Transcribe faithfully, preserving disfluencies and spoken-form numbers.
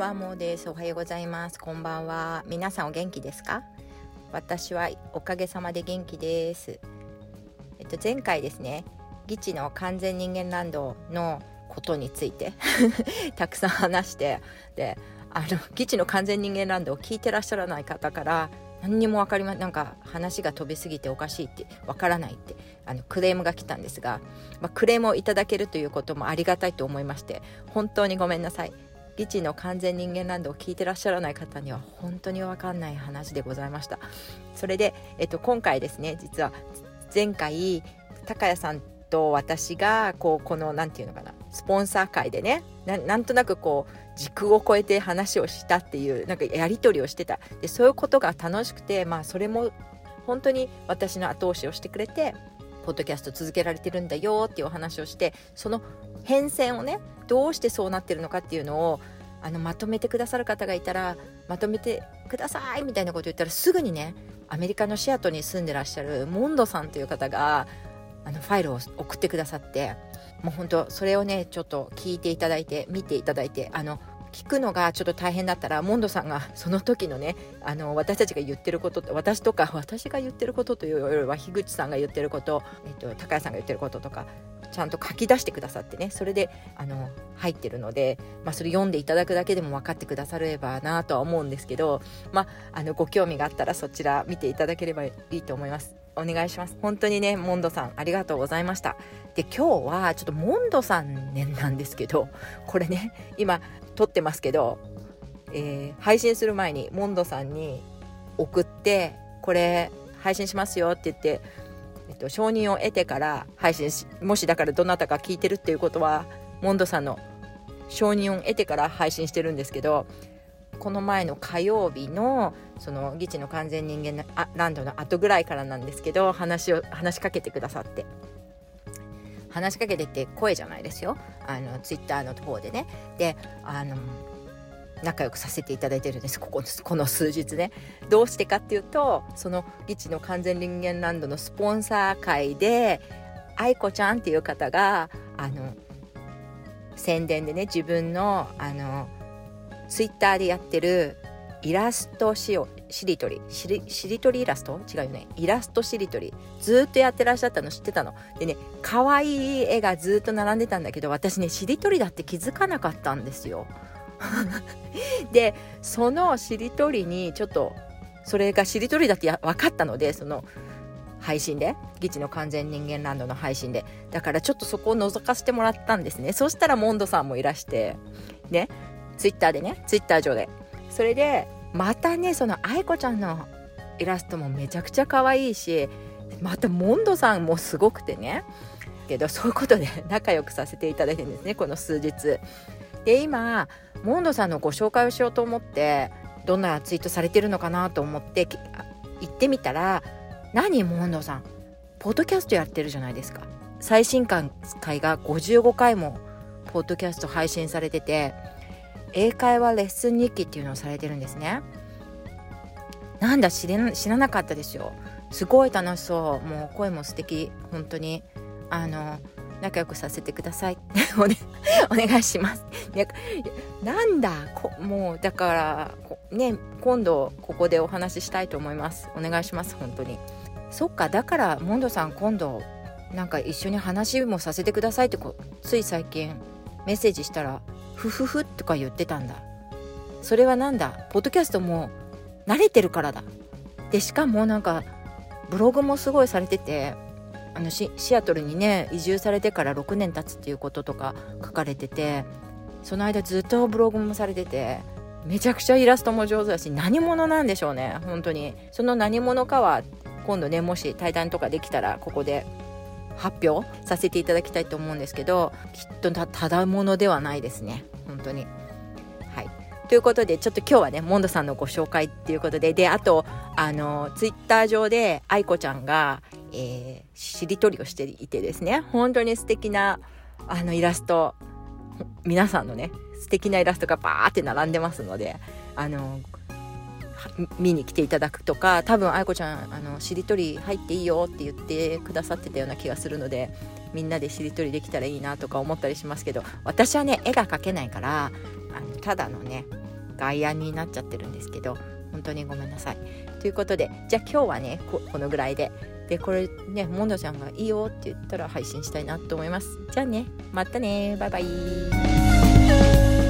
はもうです。おはようございます、こんばんは。皆さんお元気ですか？私はおかげさまで元気です。えっと前回ですね、ギチの完全人間ランドのことについてたくさん話して、であのギチの完全人間ランドを聞いてらっしゃらない方から何にも分かりまなんか話が飛びすぎておかしいって分からないってあのクレームが来たんですが、まあ、クレームをいただけるということもありがたいと思いまして、本当にごめんなさい。ギチの完全人間ランドを聞いてらっしゃらない方には本当に分かんない話でございました。それで、えっと、今回ですね、実は前回高谷さんと私がこうこのなんていうのかなスポンサー会でね な, なんとなくこう時空を超えて話をしたっていうなんかやり取りをしてた。でそういうことが楽しくて、まあ、それも本当に私の後押しをしてくれてポッドキャスト続けられてるんだよっていうお話をして、その変遷をねどうしてそうなってるのかっていうのをあのまとめてくださる方がいたらまとめてくださいみたいなこと言ったら、すぐにねアメリカのシアトルに住んでらっしゃるモンドさんという方があのファイルを送ってくださって、もう本当それをねちょっと聞いていただいて見ていただいて、あの聞くのがちょっと大変だったらモンドさんがその時のねあの私たちが言ってること私とか私が言ってることというよりは樋口さんが言ってること、えっと、高谷さんが言ってることとかちゃんと書き出してくださってね、それであの入ってるので、まあ、それ読んでいただくだけでも分かってくださればなとは思うんですけど、まあ、あのご興味があったらそちら見ていただければいいと思います。お願いします。本当にねモンドさんありがとうございました。で今日はちょっとモンドさんねなんですけど、これね今撮ってますけど、えー、配信する前にモンドさんに送ってこれ配信しますよって言って、えっと、承認を得てから配信し、もしだからどなたか聞いてるっていうことはモンドさんの承認を得てから配信してるんですけど、この前の火曜日のそのギチの完全人間ランドの後ぐらいからなんですけど、話を話しかけてくださって、話しかけてって声じゃないですよ、あのツイッターの方でね、であの仲良くさせていただいてるんです。こここの数日ねどうしてかっていうと、そのギチの完全人間ランドのスポンサー会で愛子ちゃんっていう方があの宣伝でね自分のあのツイッターでやってるイラストしりとりしり、しりとりイラスト違うよねイラストしりとりずっとやってらっしゃったの知ってたのでね、かわいい絵がずっと並んでたんだけど、私ねしりとりだって気づかなかったんですよでそのしりとりにちょっとそれがしりとりだって分かったので、その配信でギチの完全人間ランドの配信でだからちょっとそこを覗かせてもらったんですね。そしたらモンドさんもいらしてねツイッターでねツイッター上で、それでまたねその愛子ちゃんのイラストもめちゃくちゃ可愛いし、またモンドさんもすごくてね、けどそういうことで仲良くさせていただいてるんですねこの数日で。今モンドさんのご紹介をしようと思ってどんなツイートされてるのかなと思って行ってみたら、何モンドさんポッドキャストやってるじゃないですか。最新回がごじゅうごかいもポッドキャスト配信されてて、英会話レッスン日記っていうのをされてるんですね。なんだ知れ、知らなかったですよ。すごい楽しそう。もう声も素敵。本当にあの仲良くさせてくださいお、ね、お願いしますなんだこもうだからね今度ここでお話ししたいと思います。お願いします本当に。そっかだからモンドさん今度なんか一緒に話もさせてくださいってこつい最近メッセージしたらふふふとか言ってたんだ。それはなんだポッドキャストも慣れてるからだ。でしかもなんかブログもすごいされてて、あのシアトルにね移住されてからろくねん経つっていうこととか書かれてて、その間ずっとブログもされててめちゃくちゃイラストも上手だし何者なんでしょうね本当に。その何者かは今度ねもし対談とかできたらここで発表させていただきたいと思うんですけど、きっと た, ただものではないですね本当に。はいということでちょっと今日はねモンドさんのご紹介っていうことで、であとあのツイッター上で愛子ちゃんが、えー、しりとりをしていてですね、本当に素敵なあのイラスト皆さんのね素敵なイラストがバーって並んでますので、あの見に来ていただくとか、多分愛子ちゃんあのしりとり入っていいよって言ってくださってたような気がするので、みんなでしりとりできたらいいなとか思ったりしますけど、私はね絵が描けないからあのただのね外野になっちゃってるんですけど、本当にごめんなさい。ということで、じゃあ今日はね こ, このぐらいででこれね、モンドちゃんがいいよって言ったら配信したいなと思います。じゃあね、またね、バイバイ。